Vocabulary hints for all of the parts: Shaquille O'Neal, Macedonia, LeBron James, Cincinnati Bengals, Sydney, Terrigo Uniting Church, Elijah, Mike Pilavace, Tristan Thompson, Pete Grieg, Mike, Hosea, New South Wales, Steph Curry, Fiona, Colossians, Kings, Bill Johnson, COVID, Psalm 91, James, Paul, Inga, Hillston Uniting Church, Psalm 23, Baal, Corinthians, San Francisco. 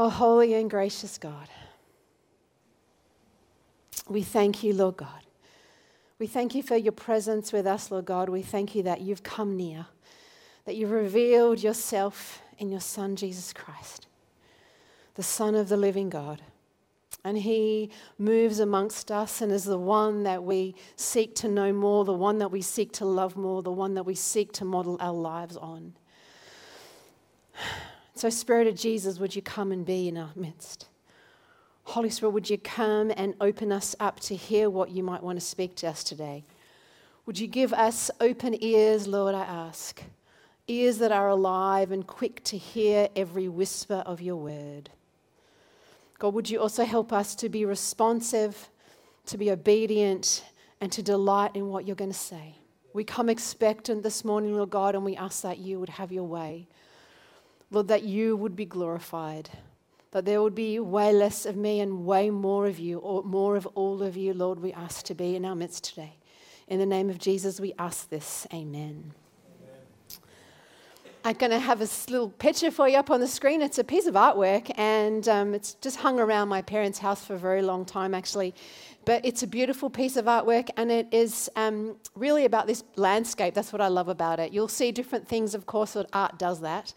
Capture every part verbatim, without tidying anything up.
Oh, holy and gracious God, we thank you, Lord God. We thank you for your presence with us, Lord God. We thank you that you've come near, that you've revealed yourself in your Son, Jesus Christ, the Son of the living God. And he moves amongst us and is the one that we seek to know more, the one that we seek to love more, the one that we seek to model our lives on. So, Spirit of Jesus, would you come and be in our midst? Holy Spirit, would you come and open us up to hear what you might want to speak to us today? Would you give us open ears, Lord, I ask, ears that are alive and quick to hear every whisper of your word. God, would you also help us to be responsive, to be obedient, and to delight in what you're going to say? We come expectant this morning, Lord God, and we ask that you would have your way. Lord, that you would be glorified, that there would be way less of me and way more of you, or more of all of you, Lord, we ask to be in our midst today. In the name of Jesus, we ask this. Amen. Amen. I'm going to have a little picture for you up on the screen. It's a piece of artwork, and um, it's just hung around my parents' house for a very long time, actually. But it's a beautiful piece of artwork, and it is um, really about this landscape. That's what I love about it. You'll see different things, of course, that art does that.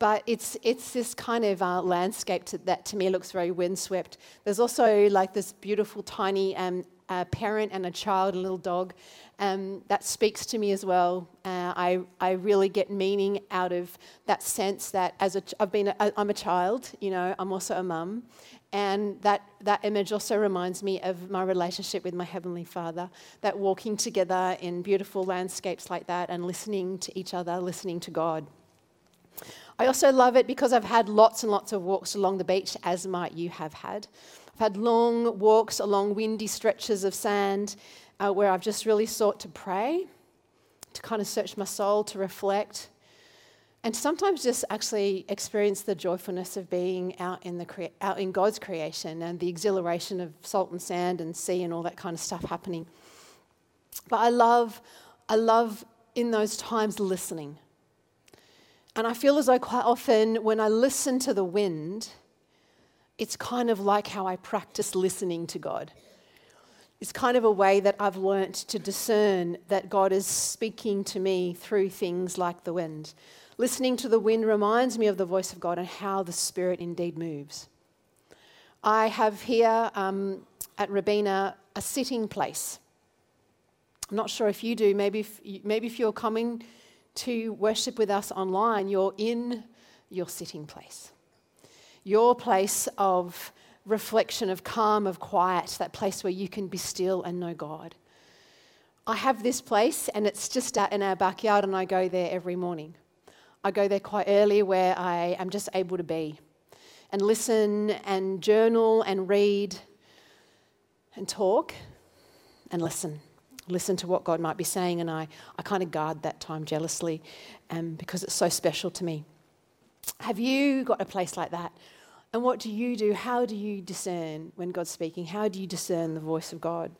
But it's it's this kind of uh, landscape to, that to me looks very windswept. There's also like this beautiful tiny um, uh, parent and a child, a little dog, um, that speaks to me as well. Uh, I I really get meaning out of that sense that as a ch- I've been a, I'm a child, you know, I'm also a mum, and that that image also reminds me of my relationship with my Heavenly Father. That walking together in beautiful landscapes like that and listening to each other, listening to God. I also love it because I've had lots and lots of walks along the beach, as might you have had. I've had long walks along windy stretches of sand uh, where I've just really sought to pray, to kind of search my soul, to reflect, and sometimes just actually experience the joyfulness of being out in the cre- out in God's creation and the exhilaration of salt and sand and sea and all that kind of stuff happening. But I love, I love in those times listening. And I feel as though quite often when I listen to the wind, it's kind of like how I practice listening to God. It's kind of a way that I've learnt to discern that God is speaking to me through things like the wind. Listening to the wind reminds me of the voice of God and how the Spirit indeed moves. I have here um, at Rabina a sitting place. I'm not sure if you do. Maybe if, maybe if you're coming to worship with us online, you're in your sitting place, your place of reflection, of calm, of quiet, that place where you can be still and know God. I have this place and it's just out in our backyard, and I go there every morning. I go there quite early where I am just able to be and listen and journal and read and talk and listen. Listen to what God might be saying, and I, I kind of guard that time jealously um, because it's so special to me. Have you got a place like that? And what do you do? How do you discern when God's speaking? How do you discern the voice of God?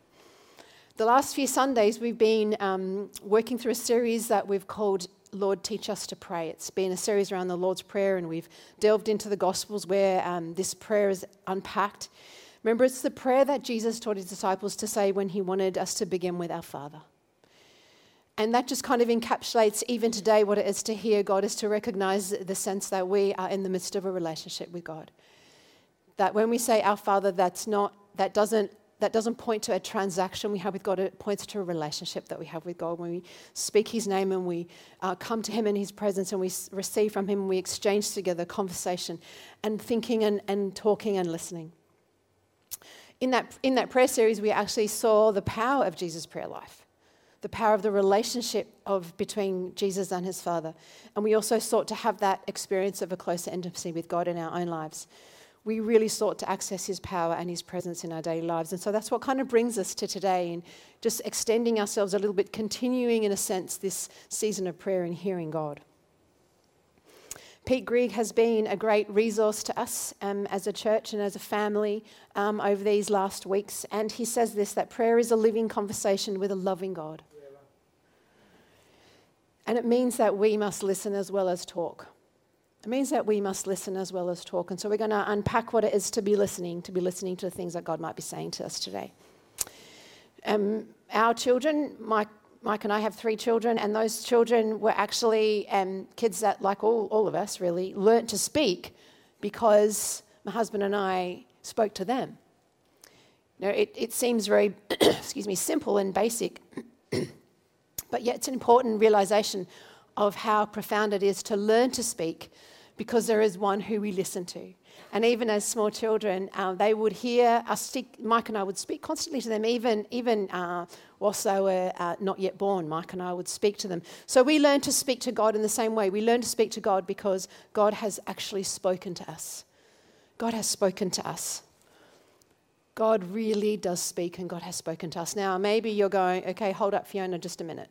The last few Sundays we've been um, working through a series that we've called Lord, Teach Us to Pray. It's been a series around the Lord's Prayer, and we've delved into the Gospels where um, this prayer is unpacked. Remember, it's the prayer that Jesus taught his disciples to say when he wanted us to begin with our Father. And that just kind of encapsulates even today what it is to hear God, is to recognize the sense that we are in the midst of a relationship with God. That when we say our Father, that's not, that doesn't, that doesn't point to a transaction we have with God. It points to a relationship that we have with God. When we speak his name and we uh, come to him in his presence and we receive from him, we exchange together conversation and thinking and, and talking and listening. In that in that prayer series, we actually saw the power of Jesus' prayer life, the power of the relationship of between Jesus and his Father. And we also sought to have that experience of a closer intimacy with God in our own lives. We really sought to access his power and his presence in our daily lives. And so that's what kind of brings us to today, and just extending ourselves a little bit, continuing in a sense this season of prayer and hearing God. Pete Grieg has been a great resource to us um, as a church and as a family um, over these last weeks. And he says this, that prayer is a living conversation with a loving God. And it means that we must listen as well as talk. It means that we must listen as well as talk. And so we're going to unpack what it is to be listening, to be listening to the things that God might be saying to us today. Um, our children, Mike, Mike and I have three children, and those children were actually um, kids that, like all, all of us really, learnt to speak because my husband and I spoke to them. You know, it, it seems very, excuse me, simple and basic, but yet it's an important realisation of how profound it is to learn to speak, because there is one who we listen to. And even as small children, uh, they would hear us speak. Mike and I would speak constantly to them, even even uh, whilst they were uh, not yet born. Mike and I would speak to them. So we learn to speak to God in the same way. We learn to speak to God because God has actually spoken to us. God has spoken to us. God really does speak, and God has spoken to us. Now, maybe you're going, okay, hold up, Fiona, just a minute.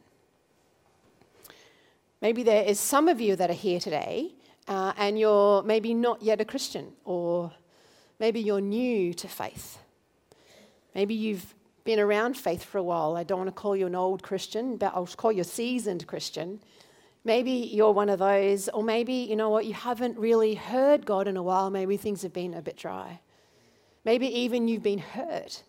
Maybe there is some of you that are here today uh, and you're maybe not yet a Christian, or maybe you're new to faith. Maybe you've been around faith for a while. I don't want to call you an old Christian, but I'll call you a seasoned Christian. Maybe you're one of those, or maybe, you know what, you haven't really heard God in a while. Maybe things have been a bit dry. Maybe even you've been hurt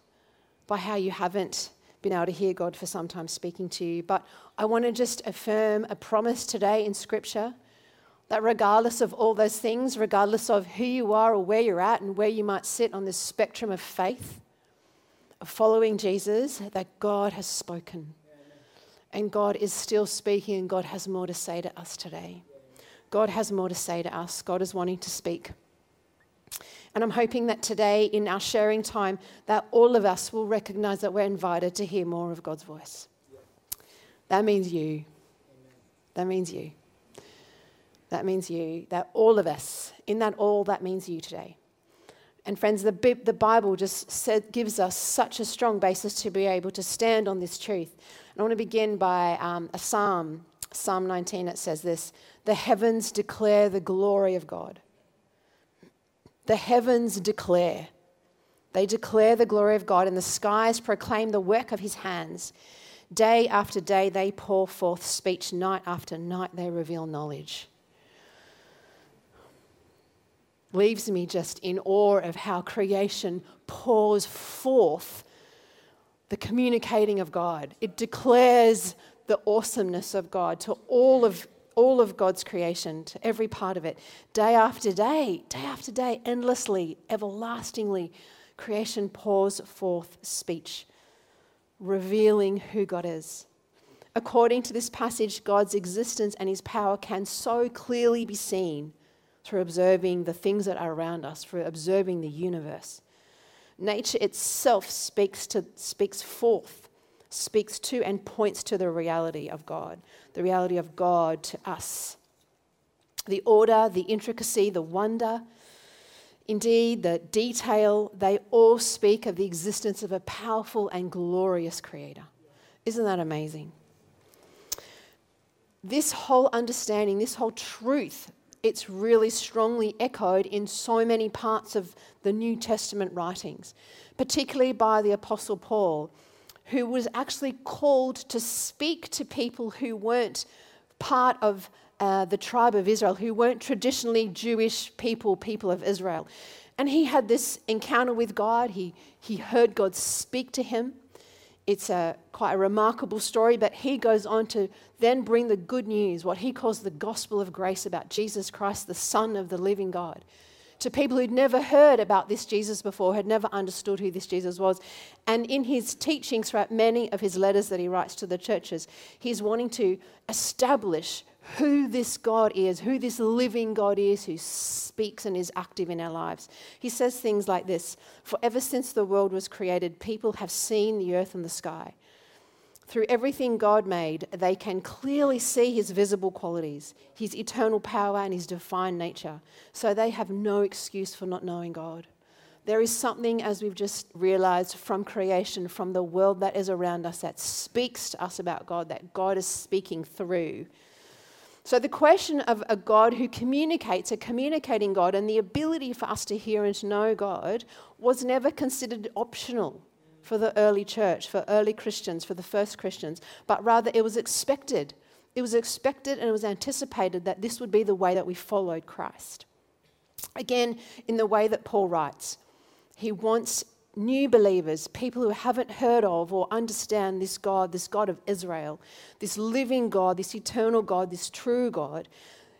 by how you haven't been able to hear God for some time speaking to you. But I want to just affirm a promise today in Scripture that regardless of all those things, regardless of who you are or where you're at and where you might sit on this spectrum of faith, of following Jesus, that God has spoken. And God is still speaking, and God has more to say to us today. God has more to say to us. God is wanting to speak. And I'm hoping that today in our sharing time that all of us will recognize that we're invited to hear more of God's voice. Yeah. That means you. Amen. That means you. That means you. That all of us. In that all, that means you today. And friends, the, B- the Bible just said, gives us such a strong basis to be able to stand on this truth. And I want to begin by um, a psalm, Psalm nineteen, it says this: "The heavens declare the glory of God." The heavens declare. They declare the glory of God, and the skies proclaim the work of his hands. Day after day they pour forth speech. Night after night they reveal knowledge. Leaves me just in awe of how creation pours forth the communicating of God. It declares the awesomeness of God to all of all of God's creation, to every part of it, day after day, day after day, endlessly, everlastingly, creation pours forth speech, revealing who God is. According to this passage, God's existence and his power can so clearly be seen through observing the things that are around us, through observing the universe. Nature itself speaks to, speaks forth speaks to and points to the reality of God, the reality of God to us. The order, the intricacy, the wonder, indeed the detail, they all speak of the existence of a powerful and glorious Creator. Isn't that amazing? This whole understanding, this whole truth, it's really strongly echoed in so many parts of the New Testament writings, particularly by the Apostle Paul, who was actually called to speak to people who weren't part of uh, the tribe of Israel, who weren't traditionally Jewish people, people of Israel. And he had this encounter with God. He he heard God speak to him. It's a quite a remarkable story, but he goes on to then bring the good news, what he calls the gospel of grace about Jesus Christ, the Son of the living God, to people who'd never heard about this Jesus before, had never understood who this Jesus was. And in his teachings throughout many of his letters that he writes to the churches, he's wanting to establish who this God is, who this living God is, who speaks and is active in our lives. He says things like this: "For ever since the world was created, people have seen the earth and the sky. Through everything God made, they can clearly see his visible qualities, his eternal power and his divine nature. So they have no excuse for not knowing God." There is something, as we've just realized, from creation, from the world that is around us, that speaks to us about God, that God is speaking through. So the question of a God who communicates, a communicating God, and the ability for us to hear and to know God was never considered optional for the early church, for early Christians, for the first Christians, but rather it was expected. It was expected and it was anticipated that this would be the way that we followed Christ. Again, in the way that Paul writes, he wants new believers, people who haven't heard of or understand this God, this God of Israel, this living God, this eternal God, this true God.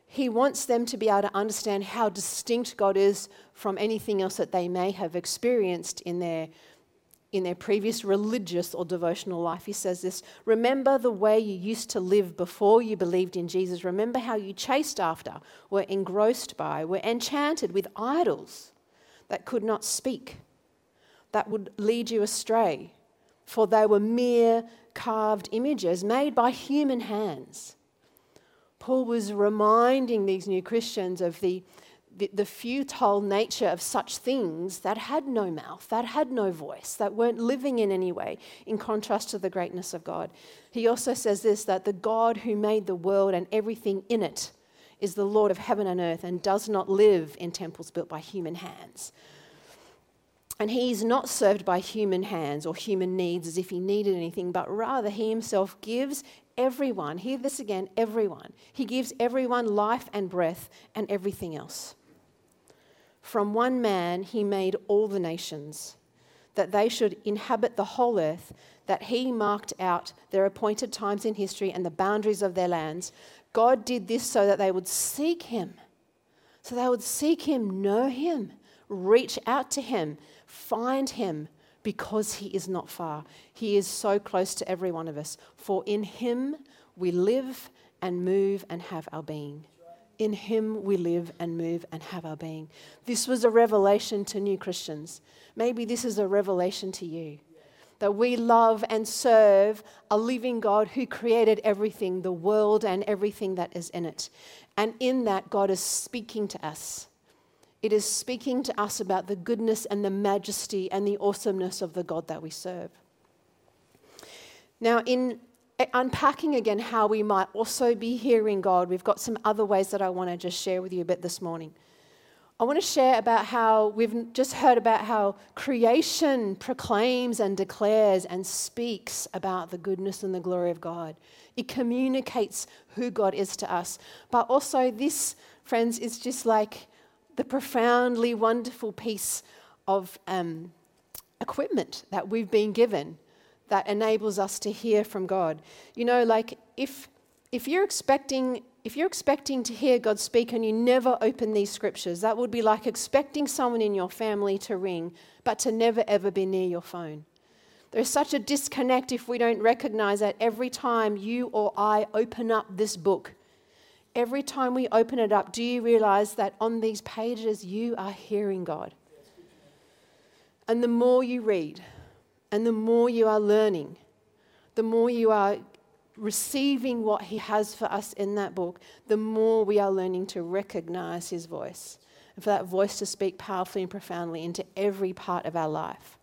He wants them to be able to understand how distinct God is from anything else that they may have experienced in their in their previous religious or devotional life. He says this, remember the way you used to live before you believed in Jesus. Remember how you chased after, were engrossed by, were enchanted with idols that could not speak, that would lead you astray, for they were mere carved images made by human hands. Paul was reminding these new Christians of the, the, the futile nature of such things that had no mouth, that had no voice, that weren't living in any way, in contrast to the greatness of God. He also says this, that the God who made the world and everything in it is the Lord of heaven and earth and does not live in temples built by human hands. And he is not served by human hands or human needs as if he needed anything, but rather he himself gives everyone, hear this again, everyone. He gives everyone life and breath and everything else. From one man he made all the nations, that they should inhabit the whole earth, that he marked out their appointed times in history and the boundaries of their lands. God did this so that they would seek him, so they would seek him, know him, reach out to him, find him, because he is not far. He is so close to every one of us. For in him we live and move and have our being. In him we live and move and have our being. This was a revelation to new Christians. Maybe this is a revelation to you, that we love and serve a living God who created everything, the world and everything that is in it. And in that, God is speaking to us. It is speaking to us about the goodness and the majesty and the awesomeness of the God that we serve. Now, in unpacking again how we might also be hearing God, we've got some other ways that I want to just share with you a bit this morning. I want to share about how we've just heard about how creation proclaims and declares and speaks about the goodness and the glory of God. It communicates who God is to us. But also this, friends, is just like the profoundly wonderful piece of um, equipment that we've been given that enables us to hear from God. You know, like if if you're expecting if you're expecting to hear God speak and you never open these scriptures, that would be like expecting someone in your family to ring, but to never ever be near your phone. There's such a disconnect if we don't recognize that every time you or I open up this book, every time we open it up, do you realize that on these pages you are hearing God? And the more you read, and the more you are learning, the more you are receiving what he has for us in that book, the more we are learning to recognize his voice, and for that voice to speak powerfully and profoundly into every part of our life.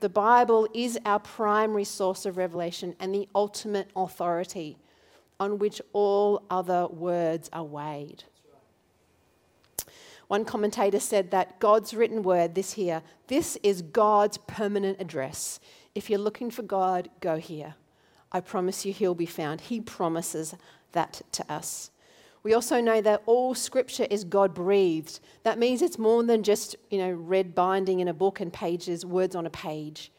The Bible is our primary source of revelation and the ultimate authority on which all other words are weighed. One commentator said that God's written word, this here, this is God's permanent address. If you're looking for God, go here. I promise you he'll be found. He promises that to us. We also know that all scripture is God-breathed. That means it's more than just, you know, red binding in a book and pages, words on a page.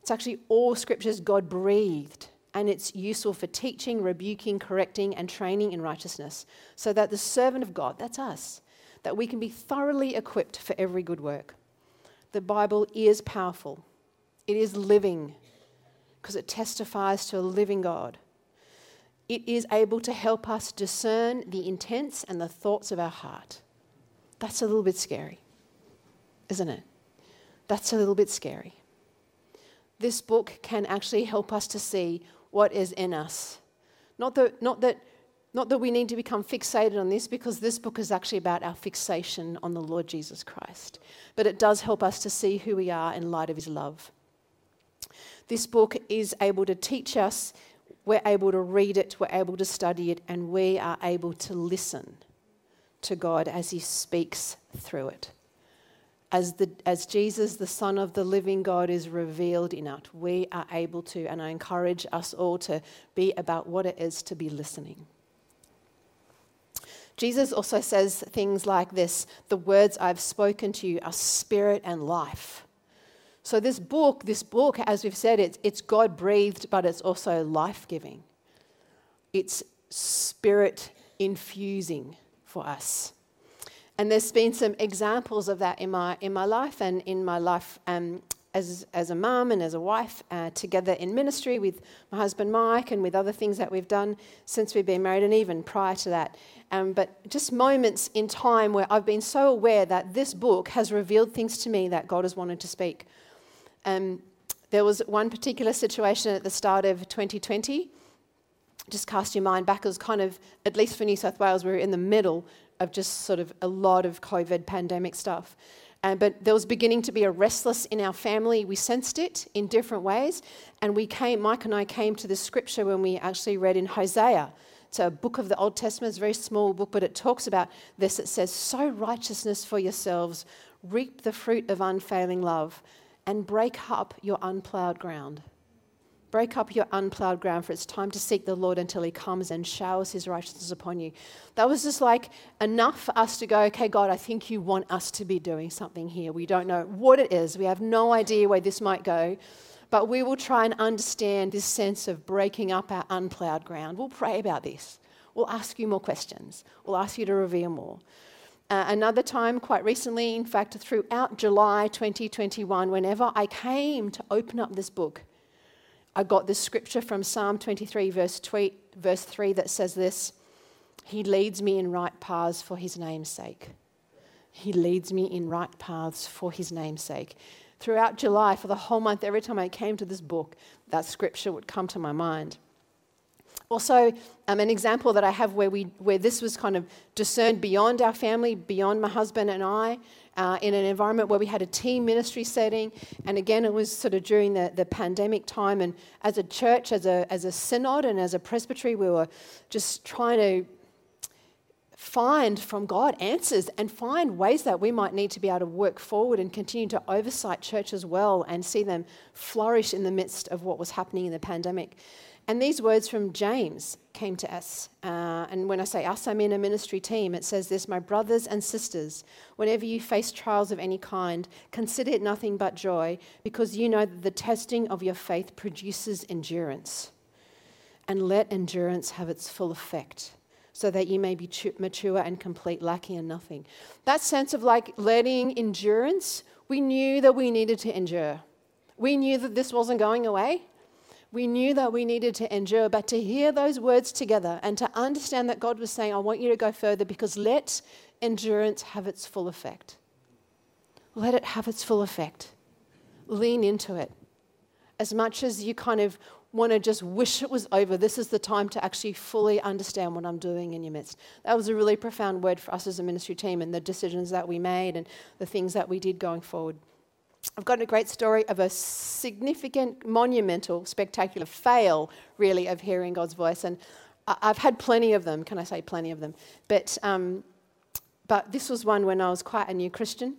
It's actually all scripture is God-breathed. And it's useful for teaching, rebuking, correcting, and training in righteousness, so that the servant of God, that's us, that we can be thoroughly equipped for every good work. The Bible is powerful. It is living, because it testifies to a living God. It is able to help us discern the intents and the thoughts of our heart. That's a little bit scary, isn't it? That's a little bit scary. This book can actually help us to see what is in us. Not that, not that, not that we need to become fixated on this, because this book is actually about our fixation on the Lord Jesus Christ. But it does help us to see who we are in light of his love. This book is able to teach us. We're able to read it. We're able to study it. And we are able to listen to God as he speaks through it. as the as Jesus, the Son of the living God, is revealed in it, we are able to, and I encourage us all to be about what it is to be listening. Jesus also says things like this: the words I've spoken to you are spirit and life. So this book, this book, as we've said, it's, it's God-breathed, but it's also life-giving. It's spirit-infusing for us. And there's been some examples of that in my in my life and in my life um, as as a mum and as a wife, uh, together in ministry with my husband Mike and with other things that we've done since we've been married and even prior to that. Um, but just moments in time where I've been so aware that this book has revealed things to me that God has wanted to speak. Um, there was one particular situation at the start of twenty twenty. Just cast your mind back. It was kind of, at least for New South Wales, we were in the middle of just sort of a lot of COVID pandemic stuff. Um, but there was beginning to be a restlessness in our family. We sensed it in different ways. And we came, Mike and I came to this scripture when we actually read in Hosea. It's a book of the Old Testament. It's a very small book, but it talks about this. It says, sow righteousness for yourselves, reap the fruit of unfailing love, and break up your unplowed ground. Break up your unplowed ground, for it's time to seek the Lord until he comes and showers his righteousness upon you. That was just like enough for us to go, okay, God, I think you want us to be doing something here. We don't know what it is. We have no idea where this might go, but we will try and understand this sense of breaking up our unplowed ground. We'll pray about this. We'll ask you more questions. We'll ask you to reveal more. Uh, another time, quite recently, in fact, throughout July twenty twenty-one, whenever I came to open up this book, I got this scripture from Psalm twenty-three, verse three that says this: he leads me in right paths for his name's sake. He leads me in right paths for his name's sake. Throughout July, for the whole month, every time I came to this book, that scripture would come to my mind. Also, um, an example that I have where we where this was kind of discerned beyond our family, beyond my husband and I, uh, in an environment where we had a team ministry setting. And again, it was sort of during the, the pandemic time. And as a church, as a as a synod and as a presbytery, we were just trying to find from God answers and find ways that we might need to be able to work forward and continue to oversight churches well and see them flourish in the midst of what was happening in the pandemic. And these words from James came to us. Uh, and when I say us, I'm in a ministry team. It says this: my brothers and sisters, whenever you face trials of any kind, consider it nothing but joy, because you know that the testing of your faith produces endurance. And let endurance have its full effect, so that you may be mature and complete, lacking in nothing. That sense of like letting endurance, we knew that we needed to endure. We knew that this wasn't going away. We knew that we needed to endure, but to hear those words together and to understand that God was saying, I want you to go further, because let endurance have its full effect. Let it have its full effect. Lean into it. As much as you kind of want to just wish it was over, this is the time to actually fully understand what I'm doing in your midst. That was a really profound word for us as a ministry team, and the decisions that we made and the things that we did going forward. I've got a great story of a significant, monumental, spectacular fail, really, of hearing God's voice. And I've had plenty of them. Can I say plenty of them? But um, but this was one when I was quite a new Christian.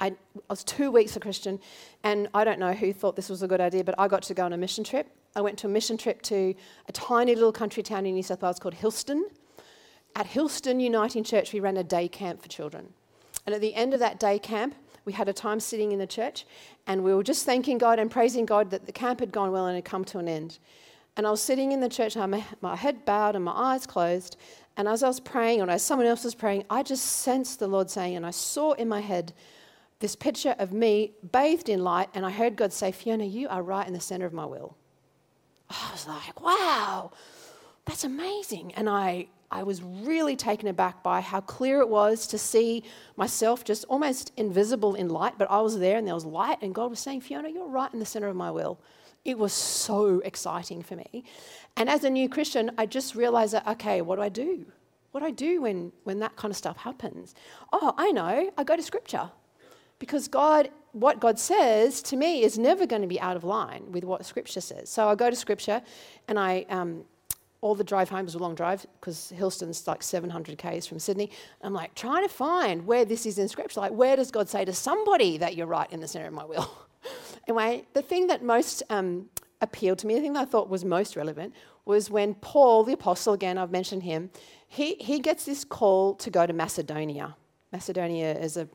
I, I was two weeks a Christian, and I don't know who thought this was a good idea, but I got to go on a mission trip. I went to a mission trip to a tiny little country town in New South Wales called Hillston. At Hillston Uniting Church, we ran a day camp for children. And at the end of that day camp, we had a time sitting in the church, and we were just thanking God and praising God that the camp had gone well and had come to an end. And I was sitting in the church, and my head bowed and my eyes closed, and as I was praying, or as someone else was praying, I just sensed the Lord saying, and I saw in my head this picture of me bathed in light, and I heard God say, Fiona, you are right in the center of my will. I was like, wow, that's amazing. And I I was really taken aback by how clear it was to see myself just almost invisible in light, but I was there and there was light, and God was saying, Fiona, you're right in the center of my will. It was so exciting for me. And as a new Christian, I just realized that, okay, what do I do? What do I do when, when that kind of stuff happens? Oh, I know, I go to scripture, because God, what God says to me is never going to be out of line with what scripture says. So I go to scripture and I... Um, all the drive home was a long drive because Hillston's like seven hundred kays from Sydney. I'm like trying to find where this is in Scripture. Like, where does God say to somebody that you're right in the center of my will? Anyway, the thing that most um, appealed to me, the thing that I thought was most relevant, was when Paul, the apostle, again, I've mentioned him, he, he gets this call to go to Macedonia. Macedonia is a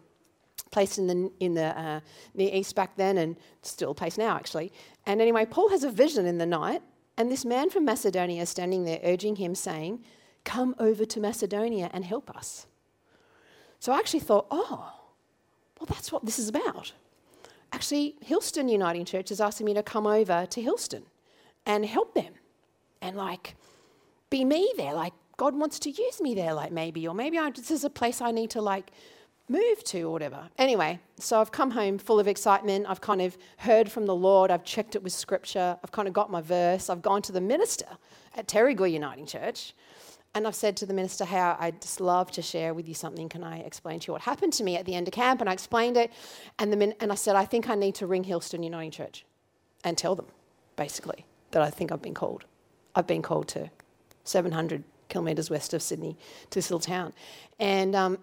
place in the in the uh, Near East back then, and still a place now, actually. And anyway, Paul has a vision in the night, and this man from Macedonia is standing there urging him, saying, come over to Macedonia and help us. So I actually thought, oh, well, that's what this is about. Actually, Hillston Uniting Church is asking me to come over to Hillston and help them and, like, be me there. Like, God wants to use me there, like, maybe, or maybe I, this is a place I need to, like, move to or whatever. Anyway, so I've come home full of excitement. I've kind of heard from the Lord. I've checked it with Scripture. I've kind of got my verse. I've gone to the minister at Terrigo Uniting Church, and I've said to the minister, hey, I'd just love to share with you something. Can I explain to you what happened to me at the end of camp? And I explained it. And the min- and I said, I think I need to ring Hillston Uniting Church and tell them, basically, that I think I've been called. I've been called to seven hundred kilometres west of Sydney to this little town. And um,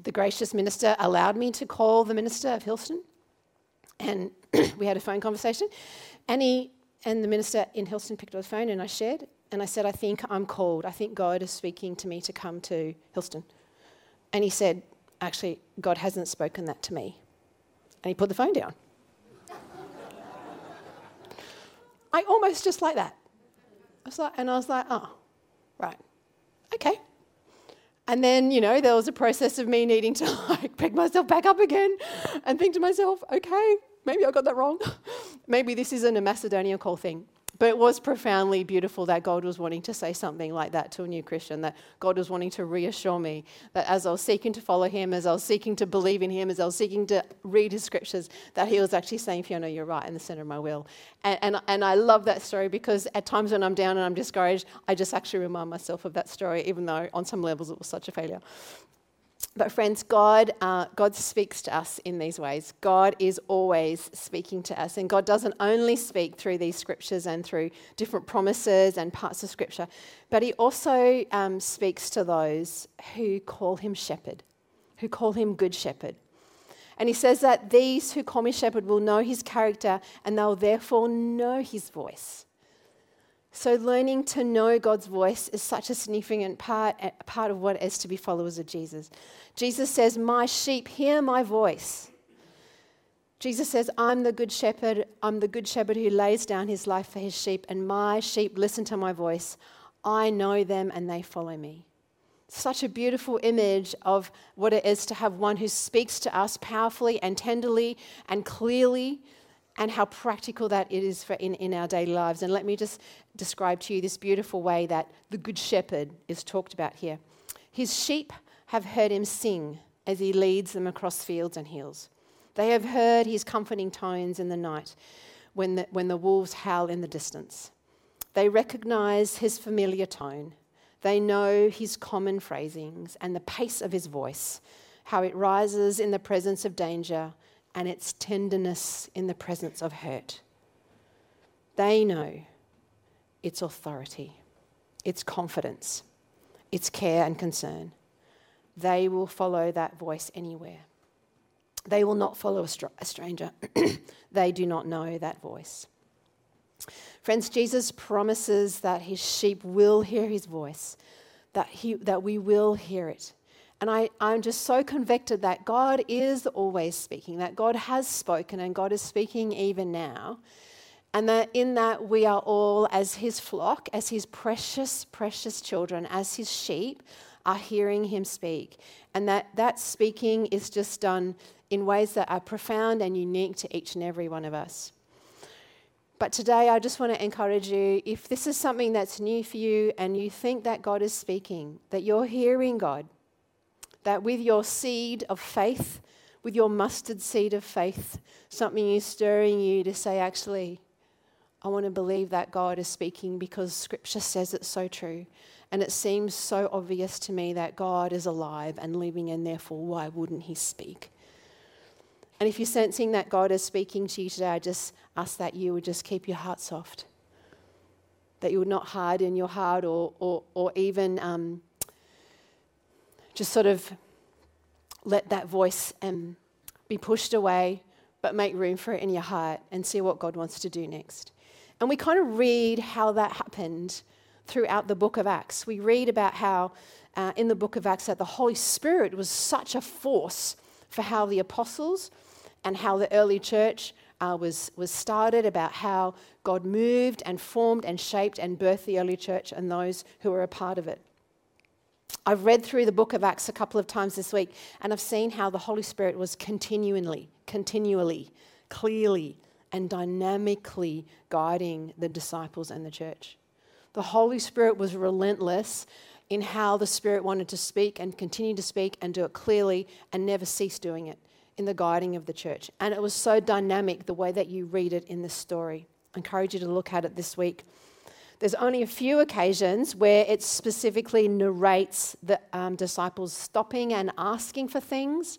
the gracious minister allowed me to call the minister of Hillston. And we had a phone conversation. And he and the minister in Hillston picked up the phone, and I shared. And I said, I think I'm called. I think God is speaking to me to come to Hillston. And he said, actually, God hasn't spoken that to me. And he put the phone down. I almost just like that. I was like, and I was like, oh, right, okay. And then, you know, there was a process of me needing to, like, pick myself back up again and think to myself, okay, maybe I got that wrong. Maybe this isn't a Macedonian call thing. But it was profoundly beautiful that God was wanting to say something like that to a new Christian, that God was wanting to reassure me that as I was seeking to follow him, as I was seeking to believe in him, as I was seeking to read his scriptures, that he was actually saying, Fiona, you're right in the center of my will. And, and, and I love that story, because at times when I'm down and I'm discouraged, I just actually remind myself of that story, even though on some levels it was such a failure. But friends, God uh, God speaks to us in these ways. God is always speaking to us. And God doesn't only speak through these scriptures and through different promises and parts of scripture, but he also um, speaks to those who call him shepherd, who call him good shepherd. And he says that these who call me shepherd will know his character, and they'll therefore know his voice. So learning to know God's voice is such a significant part, part of what it is to be followers of Jesus. Jesus says, my sheep hear my voice. Jesus says, I'm the good shepherd. I'm the good shepherd who lays down his life for his sheep, and my sheep listen to my voice. I know them and they follow me. Such a beautiful image of what it is to have one who speaks to us powerfully and tenderly and clearly, and how practical that it is for in, in our daily lives. And let me just describe to you this beautiful way that the Good Shepherd is talked about here. His sheep have heard him sing as he leads them across fields and hills. They have heard his comforting tones in the night when the, when the wolves howl in the distance. They recognize his familiar tone. They know his common phrasings and the pace of his voice, how it rises in the presence of danger, and its tenderness in the presence of hurt. They know its authority, its confidence, its care and concern. They will follow that voice anywhere. They will not follow a, str- a stranger. They do not know that voice. Friends, Jesus promises that his sheep will hear his voice, that he, that we will hear it. And I, I'm just so convicted that God is always speaking, that God has spoken and God is speaking even now. And that in that we are all, as his flock, as his precious, precious children, as his sheep, are hearing him speak. And that that speaking is just done in ways that are profound and unique to each and every one of us. But today I just want to encourage you, if this is something that's new for you and you think that God is speaking, that you're hearing God, that with your seed of faith, with your mustard seed of faith, something is stirring you to say, actually, I want to believe that God is speaking because Scripture says it's so true. And it seems so obvious to me that God is alive and living, and therefore, why wouldn't he speak? And if you're sensing that God is speaking to you today, I just ask that you would just keep your heart soft. that you would not harden your heart or or, or even um, just sort of let that voice um, be pushed away, but make room for it in your heart and see what God wants to do next. And we kind of read how that happened throughout the book of Acts. We read about how uh, in the book of Acts that the Holy Spirit was such a force for how the apostles and how the early church uh, was, was started, about how God moved and formed and shaped and birthed the early church and those who were a part of it. I've read through the book of Acts a couple of times this week, and I've seen how the Holy Spirit was continually, continually, clearly, and dynamically guiding the disciples and the church. The Holy Spirit was relentless in how the Spirit wanted to speak and continue to speak and do it clearly and never cease doing it in the guiding of the church. And it was so dynamic the way that you read it in this story. I encourage you to look at it this week. There's only a few occasions where it specifically narrates the um, disciples stopping and asking for things.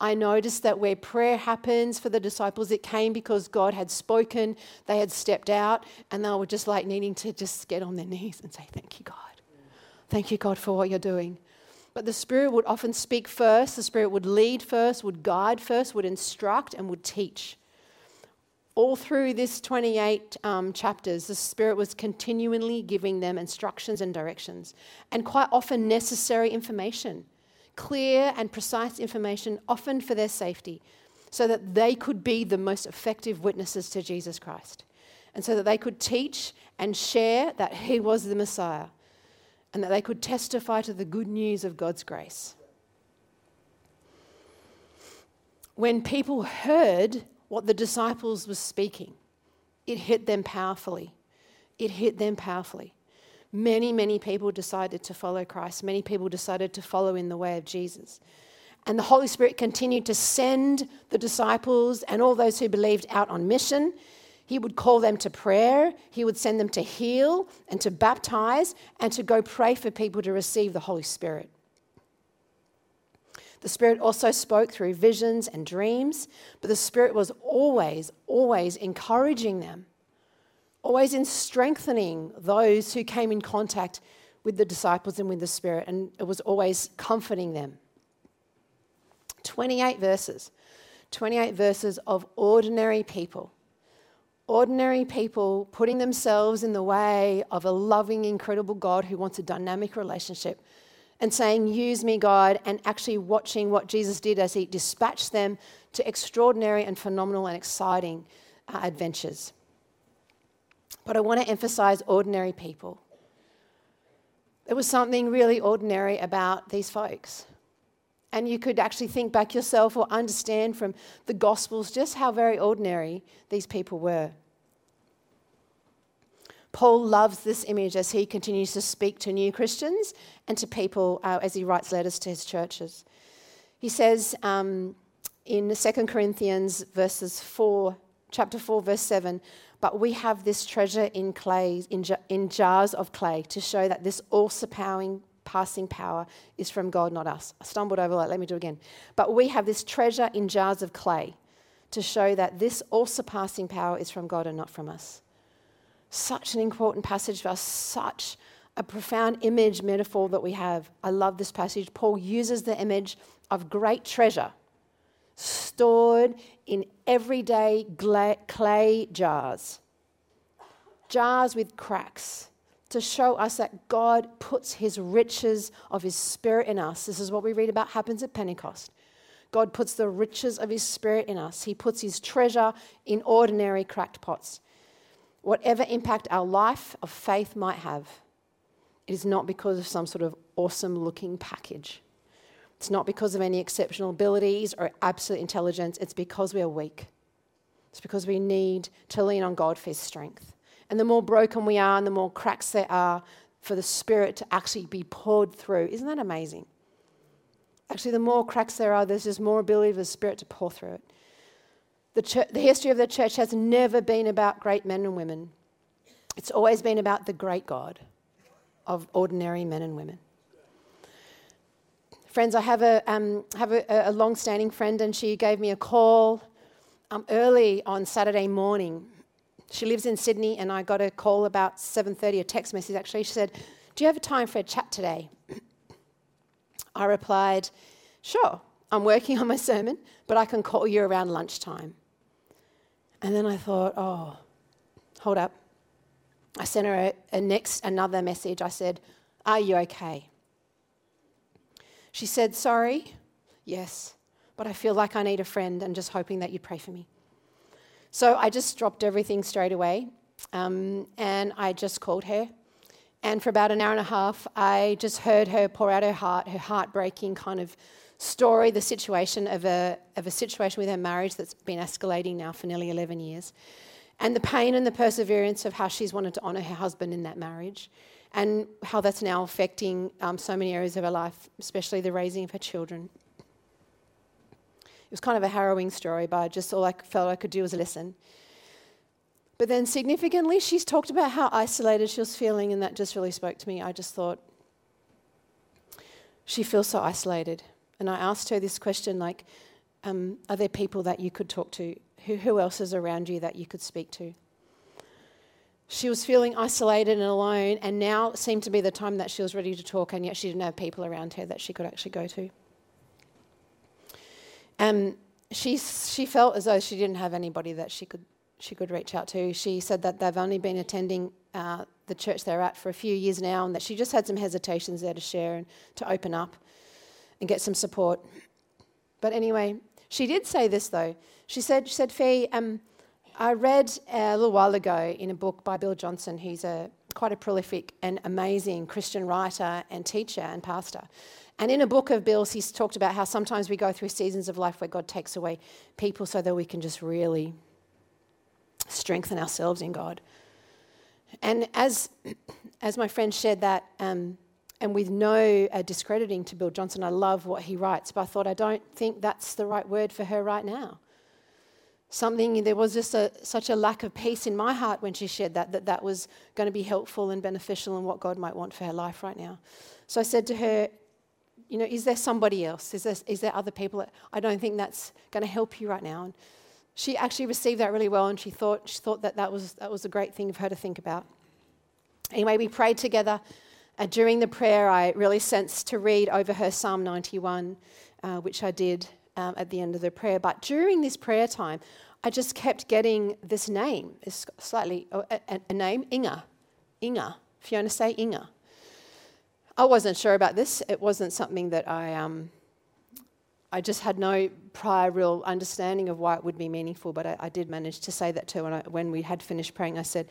I noticed that where prayer happens for the disciples, it came because God had spoken, they had stepped out, and they were just like needing to just get on their knees and say, thank you, God. Thank you, God, for what you're doing. But the Spirit would often speak first, the Spirit would lead first, would guide first, would instruct and would teach. All through this twenty-eight um, chapters, the Spirit was continually giving them instructions and directions, and quite often necessary information. Clear and precise information, often for their safety, so that they could be the most effective witnesses to Jesus Christ, and so that they could teach and share that he was the Messiah, and that they could testify to the good news of God's grace. When people heard what the disciples were speaking, it hit them powerfully. It hit them powerfully. Many, many people decided to follow Christ. Many people decided to follow in the way of Jesus. And the Holy Spirit continued to send the disciples and all those who believed out on mission. He would call them to prayer. He would send them to heal and to baptize and to go pray for people to receive the Holy Spirit. The Spirit also spoke through visions and dreams, but the Spirit was always, always encouraging them, always in strengthening those who came in contact with the disciples and with the Spirit, and it was always comforting them. twenty-eight verses, twenty-eight verses of ordinary people, ordinary people putting themselves in the way of a loving, incredible God who wants a dynamic relationship and saying, use me, God, and actually watching what Jesus did as he dispatched them to extraordinary and phenomenal and exciting uh, adventures. But I want to emphasize ordinary people. There was something really ordinary about these folks. And you could actually think back yourself or understand from the Gospels just how very ordinary these people were. Paul loves this image as he continues to speak to new Christians and to people uh, as he writes letters to his churches. He says um, in Second Corinthians verses four, chapter four, verse seven, but we have this treasure in clay, in, j- in jars of clay to show that this all-surpassing passing power is from God, not us. I stumbled over that. Let me do it again. But we have this treasure in jars of clay to show that this all-surpassing power is from God and not from us. Such an important passage for us, such a profound image metaphor that we have. I love this passage. Paul uses the image of great treasure stored in everyday gla- clay jars, jars with cracks, to show us that God puts his riches of his Spirit in us. This is what we read about happens at Pentecost. God puts the riches of his Spirit in us. He puts his treasure in ordinary cracked pots. Whatever impact our life of faith might have, it is not because of some sort of awesome-looking package. It's not because of any exceptional abilities or absolute intelligence. It's because we are weak. It's because we need to lean on God for his strength. And the more broken we are and the more cracks there are for the Spirit to actually be poured through. Isn't that amazing? Actually, the more cracks there are, there's just more ability for the Spirit to pour through it. The, church, the history of the church has never been about great men and women. It's always been about the great God of ordinary men and women. Friends, I have a um, have a, a long-standing friend, and she gave me a call um, early on Saturday morning She lives in Sydney, and I got a call about seven thirty, a text message actually. She said, "Do you have time for a chat today?" I replied, "Sure, I'm working on my sermon, but I can call you around lunchtime." And then I thought, oh, hold up. I sent her a, a next another message. I said, "Are you okay?" She said, "Sorry, yes, but I feel like I need a friend and just hoping that you'd pray for me." So I just dropped everything straight away, um, and I just called her. And for about an hour and a half, I just heard her pour out her heart, her heartbreaking kind of story, the situation of a of a situation with her marriage that's been escalating now for nearly eleven years, and the pain and the perseverance of how she's wanted to honour her husband in that marriage, and how that's now affecting um, so many areas of her life, especially the raising of her children. It was kind of a harrowing story, but I just all I felt I could do was listen. But then significantly, she's talked about how isolated she was feeling, and that just really spoke to me. I just thought, she feels so isolated. And I asked her this question, like, um, are there people that you could talk to? Who, who else is around you that you could speak to? She was feeling isolated and alone, and now seemed to be the time that she was ready to talk, and yet she didn't have people around her that she could actually go to. Um, she she felt as though she didn't have anybody that she could she could reach out to. She said that they've only been attending uh, the church they're at for a few years now, and that she just had some hesitations there to share and to open up and get some support. But anyway, she did say this though. She said, she said, "Fee, um, I read a little while ago in a book by Bill Johnson, who's a quite a prolific and amazing Christian writer and teacher and pastor. And in a book of Bill's, he's talked about how sometimes we go through seasons of life where God takes away people so that we can just really strengthen ourselves in God." And as as my friend shared that, um, and with no uh, discrediting to Bill Johnson, I love what he writes, but I thought, I don't think that's the right word for her right now. Something, there was just a, such a lack of peace in my heart when she shared that, that that was going to be helpful and beneficial and what God might want for her life right now. So I said to her, you know, is there somebody else? Is there, is there other people? That, I don't think that's going to help you right now. And she actually received that really well, and she thought she thought that that was that was a great thing for her to think about. Anyway, we prayed together, and during the prayer, I really sensed to read over her Psalm ninety-one, uh, which I did um, at the end of the prayer. But during this prayer time, I just kept getting this name, this slightly a, a name, Inga, Inga. Fiona, say Inga. I wasn't sure about this. It wasn't something that I, um, I just had no prior real understanding of why it would be meaningful, but I, I did manage to say that to her when, I, when we had finished praying. I said,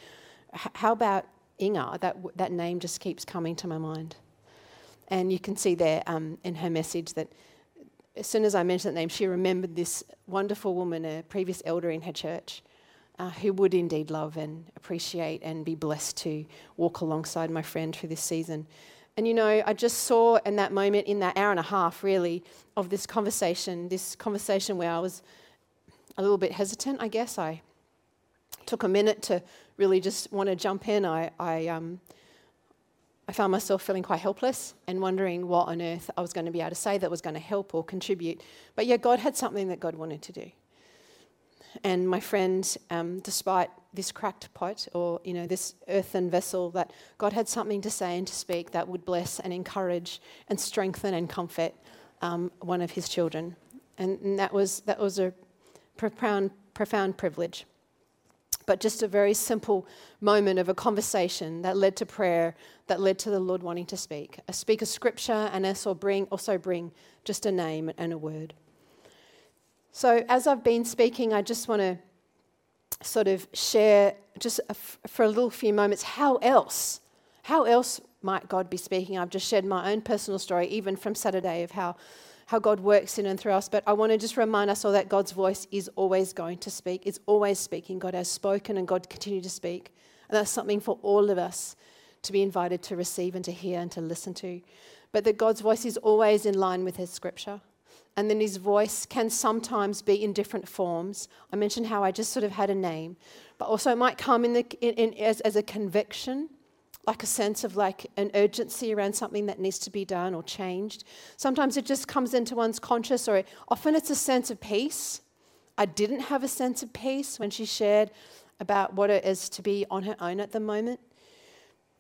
how about Inga? That that name just keeps coming to my mind. And you can see there um, in her message that as soon as I mentioned that name, she remembered this wonderful woman, a previous elder in her church, uh, who would indeed love and appreciate and be blessed to walk alongside my friend through this season. And, you know, I just saw in that moment, in that hour and a half, really, of this conversation, this conversation where I was a little bit hesitant, I guess. I took a minute to really just want to jump in. I I, um, I found myself feeling quite helpless and wondering what on earth I was going to be able to say that was going to help or contribute. But, yeah, God had something that God wanted to do. And my friend, um, despite this cracked pot or, you know, this earthen vessel, that God had something to say and to speak that would bless and encourage and strengthen and comfort um, one of his children. And, and that was that was a profound, profound privilege. But just a very simple moment of a conversation that led to prayer, that led to the Lord wanting to speak. I speak a scripture and also bring, also bring just a name and a word. So as I've been speaking, I just want to sort of share just a f- for a little few moments how else, how else might God be speaking. I've just shared my own personal story, even from Saturday, of how, how God works in and through us. But I want to just remind us all that God's voice is always going to speak. It's always speaking. God has spoken and God continues to speak. And that's something for all of us to be invited to receive and to hear and to listen to. But that God's voice is always in line with his scripture. And then his voice can sometimes be in different forms. I mentioned how I just sort of had a name, but also it might come in the in, in as, as a conviction, like a sense of like an urgency around something that needs to be done or changed. Sometimes it just comes into one's conscious, or it, often it's a sense of peace. I didn't have a sense of peace when she shared about what it is to be on her own at the moment.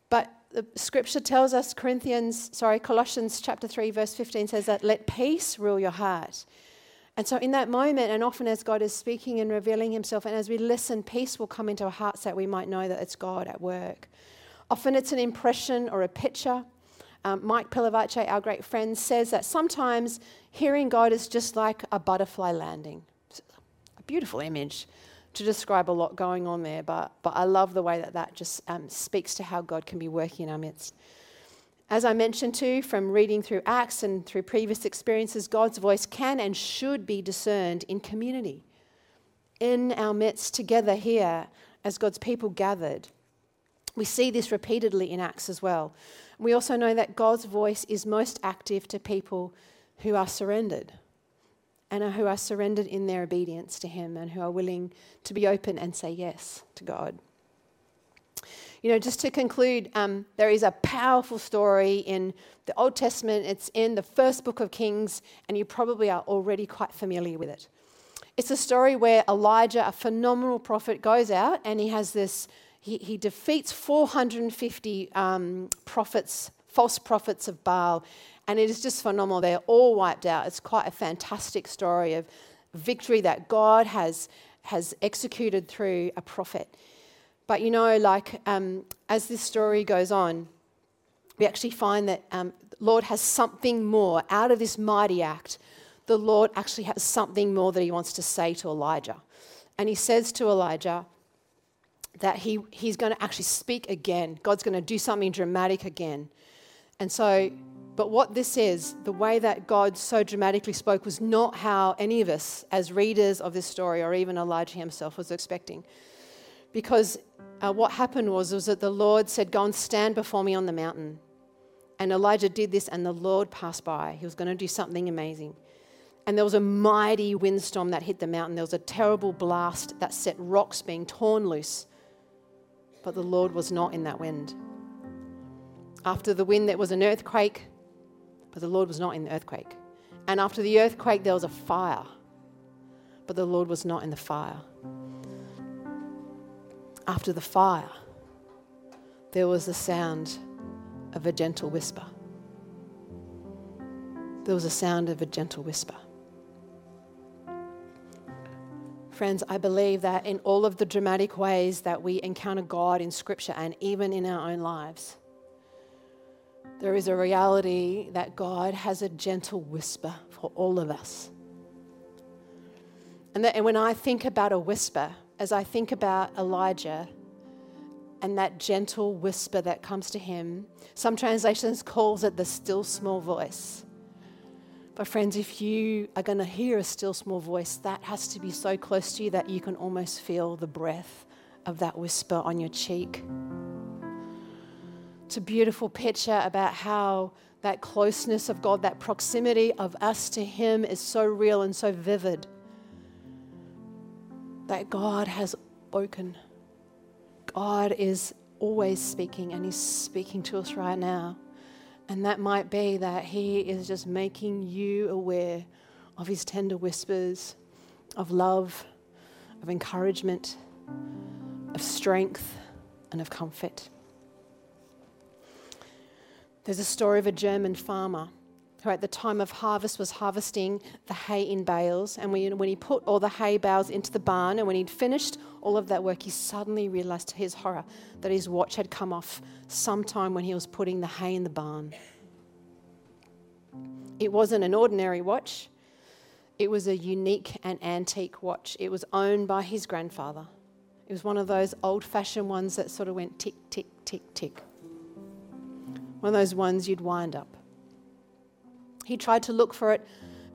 But the scripture tells us, Corinthians, sorry, Colossians chapter three, verse fifteen says that, let peace rule your heart. And so in that moment, and often as God is speaking and revealing himself, and as we listen, peace will come into our hearts that we might know that it's God at work. Often it's an impression or a picture. Um, Mike Pilavace, our great friend, says that sometimes hearing God is just like a butterfly landing. It's a beautiful image to describe a lot going on there, but but I love the way that that just um, speaks to how God can be working in our midst. As I mentioned too, from reading through Acts and through previous experiences, God's voice can and should be discerned in community, in our midst together here as God's people gathered. We see this repeatedly in Acts as well. We also know that God's voice is most active to people who are surrendered and who are surrendered in their obedience to him and who are willing to be open and say yes to God. You know, just to conclude, um, there is a powerful story in the Old Testament. It's in the first book of Kings, and you probably are already quite familiar with it. It's a story where Elijah, a phenomenal prophet, goes out and he has this, he, he defeats four hundred fifty um, prophets, false prophets of Baal, and it is just phenomenal. They're all wiped out. It's quite a fantastic story of victory that God has, has executed through a prophet. But you know, like um, as this story goes on, we actually find that um, the Lord has something more. Out of this mighty act, the Lord actually has something more that he wants to say to Elijah. And he says to Elijah that he, he's going to actually speak again. God's going to do something dramatic again. And so... But what this is, the way that God so dramatically spoke was not how any of us as readers of this story or even Elijah himself was expecting. Because uh, what happened was, was that the Lord said, go and stand before me on the mountain. And Elijah did this and the Lord passed by. He was going to do something amazing. And there was a mighty windstorm that hit the mountain. There was a terrible blast that set rocks being torn loose. But the Lord was not in that wind. After the wind, there was an earthquake. But the Lord was not in the earthquake. And after the earthquake, there was a fire. But the Lord was not in the fire. After the fire, there was the sound of a gentle whisper. There was a sound of a gentle whisper. Friends, I believe that in all of the dramatic ways that we encounter God in Scripture and even in our own lives, there is a reality that God has a gentle whisper for all of us. And, that, and when I think about a whisper, as I think about Elijah and that gentle whisper that comes to him, some translations calls it the still small voice. But friends, if you are going to hear a still small voice, that has to be so close to you that you can almost feel the breath of that whisper on your cheek. It's a beautiful picture about how that closeness of God, that proximity of us to him is so real and so vivid. That God has spoken. God is always speaking and he's speaking to us right now. And that might be that he is just making you aware of his tender whispers, of love, of encouragement, of strength, and of comfort. There's a story of a German farmer who at the time of harvest was harvesting the hay in bales, and when he put all the hay bales into the barn and when he'd finished all of that work, he suddenly realised to his horror that his watch had come off sometime when he was putting the hay in the barn. It wasn't an ordinary watch. It was a unique and antique watch. It was owned by his grandfather. It was one of those old-fashioned ones that sort of went tick, tick, tick, tick. One of those ones you'd wind up. He tried to look for it,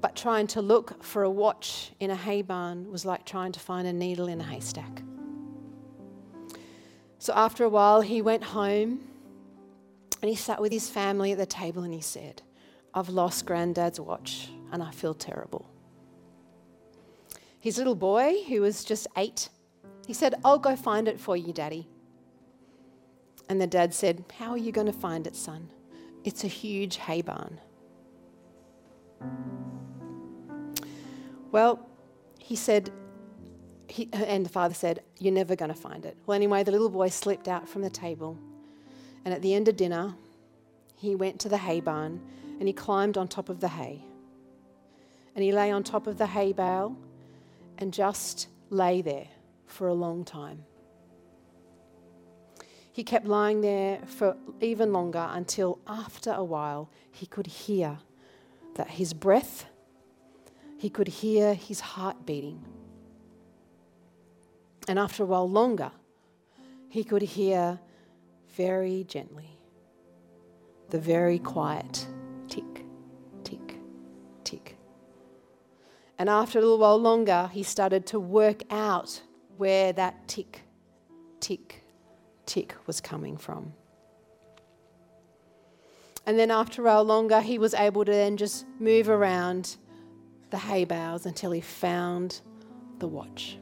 but trying to look for a watch in a hay barn was like trying to find a needle in a haystack. So after a while, he went home and he sat with his family at the table and he said, I've lost Granddad's watch and I feel terrible. His little boy, who was just eight, he said, I'll go find it for you, Daddy. And the dad said, how are you going to find it, son? It's a huge hay barn. Well, he said, He, and the father said, "You're never going to find it." Well, anyway, the little boy slipped out from the table. And at the end of dinner, he went to the hay barn and he climbed on top of the hay. And he lay on top of the hay bale and just lay there for a long time. He kept lying there for even longer until after a while he could hear that his breath, he could hear his heart beating. And after a while longer, he could hear very gently the very quiet tick, tick, tick. And after a little while longer, he started to work out where that tick, tick, tick was coming from. And then after a while longer, he was able to then just move around the hay bales until he found the watch.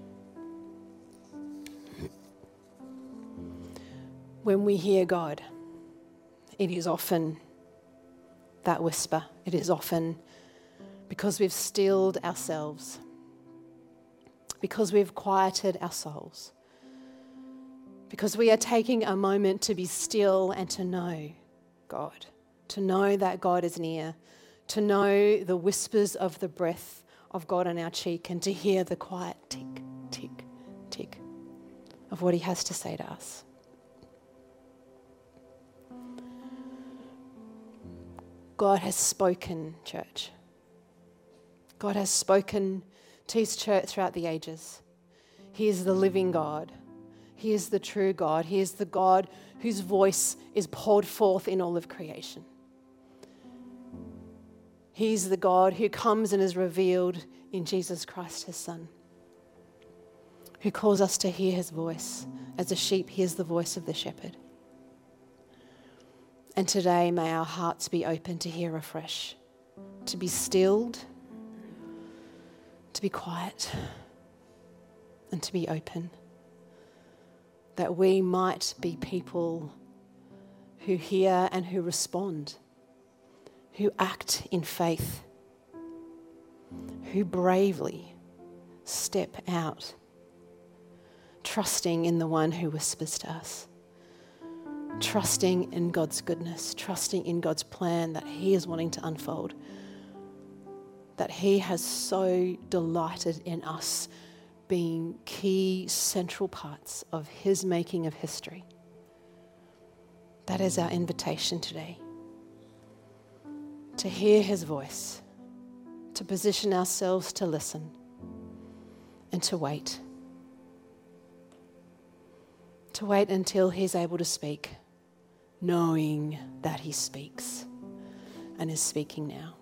When we hear God, it is often that whisper. It is often because we've stilled ourselves, because we've quieted our souls, because we are taking a moment to be still and to know God, to know that God is near, to know the whispers of the breath of God on our cheek and to hear the quiet tick, tick, tick of what he has to say to us. God has spoken, church. God has spoken to his church throughout the ages. He is the living God. He is the true God. He is the God whose voice is poured forth in all of creation. He is the God who comes and is revealed in Jesus Christ, his Son, who calls us to hear his voice. As a sheep hears the voice of the shepherd. And today, may our hearts be open to hear afresh, to be stilled, to be quiet, and to be open, that we might be people who hear and who respond, who act in faith, who bravely step out, trusting in the one who whispers to us. Trusting in God's goodness, trusting in God's plan that he is wanting to unfold, that he has so delighted in us being key central parts of his making of history. That is our invitation today, to hear his voice, to position ourselves to listen and to wait, to wait until he's able to speak, knowing that he speaks and is speaking now.